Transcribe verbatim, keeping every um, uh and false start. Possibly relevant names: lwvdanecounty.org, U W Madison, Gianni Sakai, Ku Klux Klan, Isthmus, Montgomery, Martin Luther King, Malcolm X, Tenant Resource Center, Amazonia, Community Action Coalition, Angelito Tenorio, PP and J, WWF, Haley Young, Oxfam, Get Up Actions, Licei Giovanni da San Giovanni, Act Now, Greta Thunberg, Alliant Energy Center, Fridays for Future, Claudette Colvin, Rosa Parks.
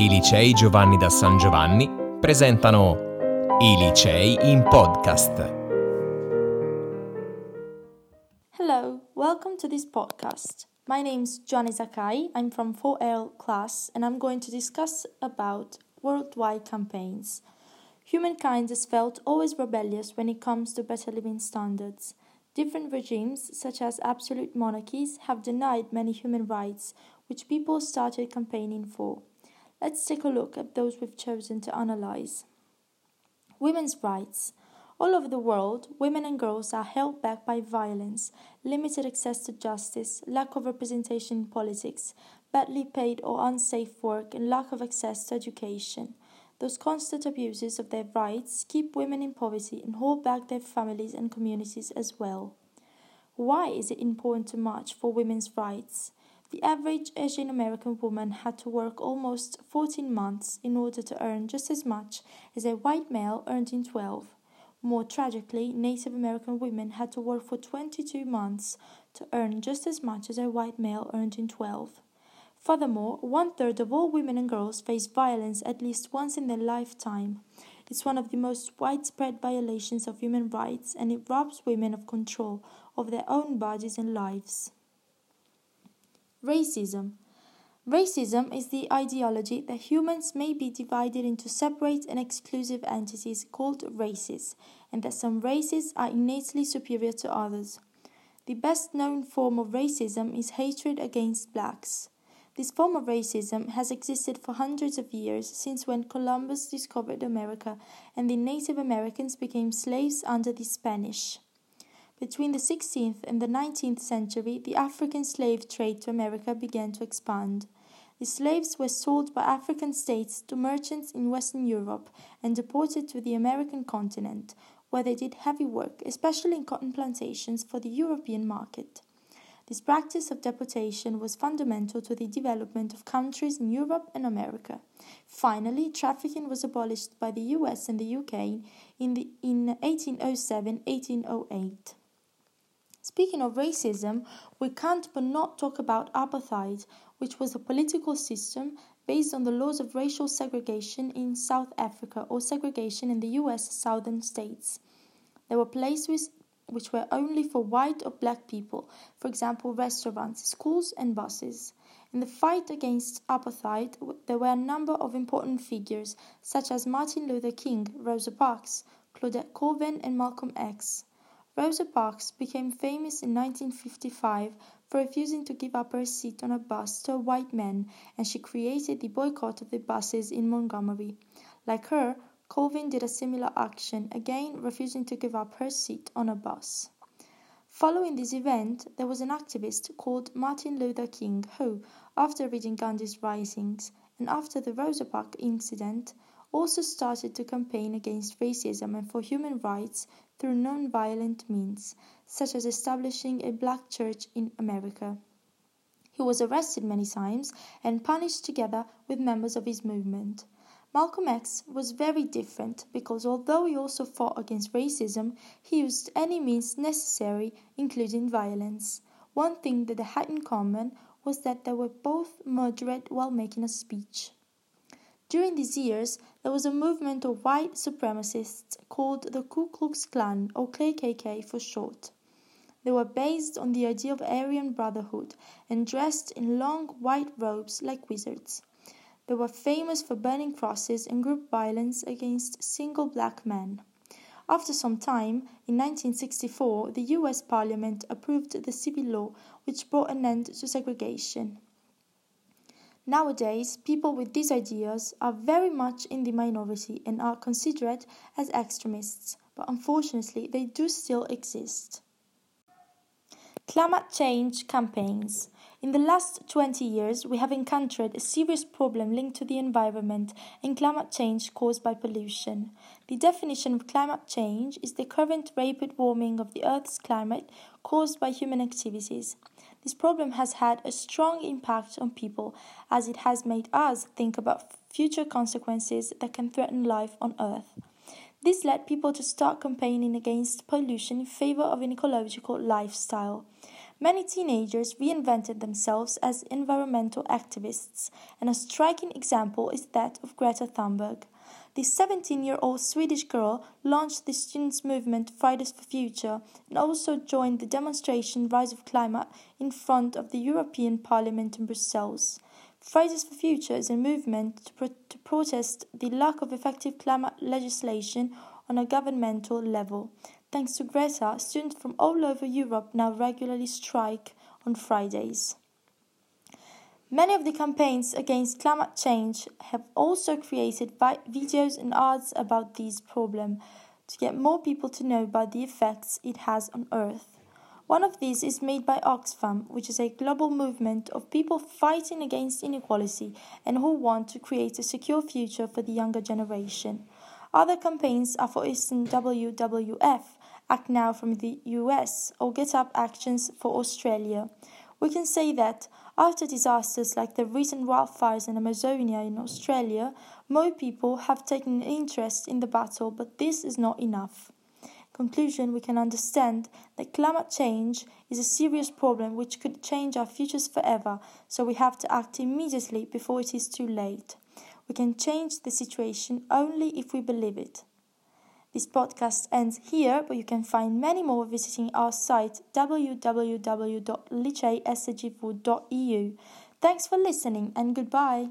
I Licei Giovanni da San Giovanni presentano I Licei in Podcast. Hello, welcome to this podcast. My name's Gianni Sakai, I'm from four L class and I'm going to discuss about worldwide campaigns. Humankind has felt always rebellious when it comes to better living standards. Different regimes, such as absolute monarchies, have denied many human rights, which people started campaigning for. Let's take a look at those we've chosen to analyze. Women's rights. All over the world, women and girls are held back by violence, limited access to justice, lack of representation in politics, badly paid or unsafe work, and lack of access to education. Those constant abuses of their rights keep women in poverty and hold back their families and communities as well. Why is it important to march for women's rights? The average Asian American woman had to work almost fourteen months in order to earn just as much as a white male earned in twelve. More tragically, Native American women had to work for twenty-two months to earn just as much as a white male earned in twelve. Furthermore, one-third of all women and girls face violence at least once in their lifetime. It's one of the most widespread violations of human rights, and it robs women of control over their own bodies and lives. Racism. Racism is the ideology that humans may be divided into separate and exclusive entities called races, and that some races are innately superior to others. The best-known form of racism is hatred against blacks. This form of racism has existed for hundreds of years since when Columbus discovered America and the Native Americans became slaves under the Spanish. Between the sixteenth and the nineteenth century, the African slave trade to America began to expand. The slaves were sold by African states to merchants in Western Europe and deported to the American continent, where they did heavy work, especially in cotton plantations for the European market. This practice of deportation was fundamental to the development of countries in Europe and America. Finally, trafficking was abolished by the U S and the U K in, the, in eighteen oh seven to eighteen oh eight. Speaking of racism, we can't but not talk about apartheid, which was a political system based on the laws of racial segregation in South Africa or segregation in the U S southern states. There were places which were only for white or black people, for example restaurants, schools and buses. In the fight against apartheid, there were a number of important figures, such as Martin Luther King, Rosa Parks, Claudette Colvin and Malcolm X. Rosa Parks became famous in nineteen fifty-five for refusing to give up her seat on a bus to a white man, and she created the boycott of the buses in Montgomery. Like her, Colvin did a similar action, again refusing to give up her seat on a bus. Following this event, there was an activist called Martin Luther King who, after reading Gandhi's writings and after the Rosa Parks incident, also started to campaign against racism and for human rights through non-violent means, such as establishing a black church in America. He was arrested many times and punished together with members of his movement. Malcolm X was very different because although he also fought against racism, he used any means necessary, including violence. One thing that they had in common was that they were both murdered while making a speech. During these years, there was a movement of white supremacists called the Ku Klux Klan, or K K K for short. They were based on the idea of Aryan brotherhood and dressed in long white robes like wizards. They were famous for burning crosses and group violence against single black men. After some time, in nineteen sixty-four, the U S Parliament approved the civil law, which brought an end to segregation. Nowadays, people with these ideas are very much in the minority and are considered as extremists, but unfortunately, they do still exist. Climate change campaigns. In the last twenty years, we have encountered a serious problem linked to the environment and climate change caused by pollution. The definition of climate change is the current rapid warming of the Earth's climate caused by human activities. This problem has had a strong impact on people, as it has made us think about future consequences that can threaten life on Earth. This led people to start campaigning against pollution in favour of an ecological lifestyle. many teenagers reinvented themselves as environmental activists, and a striking example is that of Greta Thunberg. This seventeen-year-old Swedish girl launched the students' movement Fridays for Future and also joined the demonstration Rise of Climate in front of the European Parliament in Brussels. Fridays for Future is a movement to, pro- to protest the lack of effective climate legislation on a governmental level. Thanks to Greta, students from all over Europe now regularly strike on Fridays. Many of the campaigns against climate change have also created vi- videos and ads about these problems to get more people to know about the effects it has on Earth. One of these is made by Oxfam, which is a global movement of people fighting against inequality and who want to create a secure future for the younger generation. Other campaigns are, for instance, W W F, Act Now from the U S, or Get Up Actions for Australia. We can say that, after disasters like the recent wildfires in Amazonia in Australia, more people have taken an interest in the battle, but this is not enough. In conclusion, we can understand that climate change is a serious problem which could change our futures forever, so we have to act immediately before it is too late. We can change the situation only if we believe it. This podcast ends here, but you can find many more visiting our site w w w dot licei s g v dot e u. Thanks for listening and goodbye.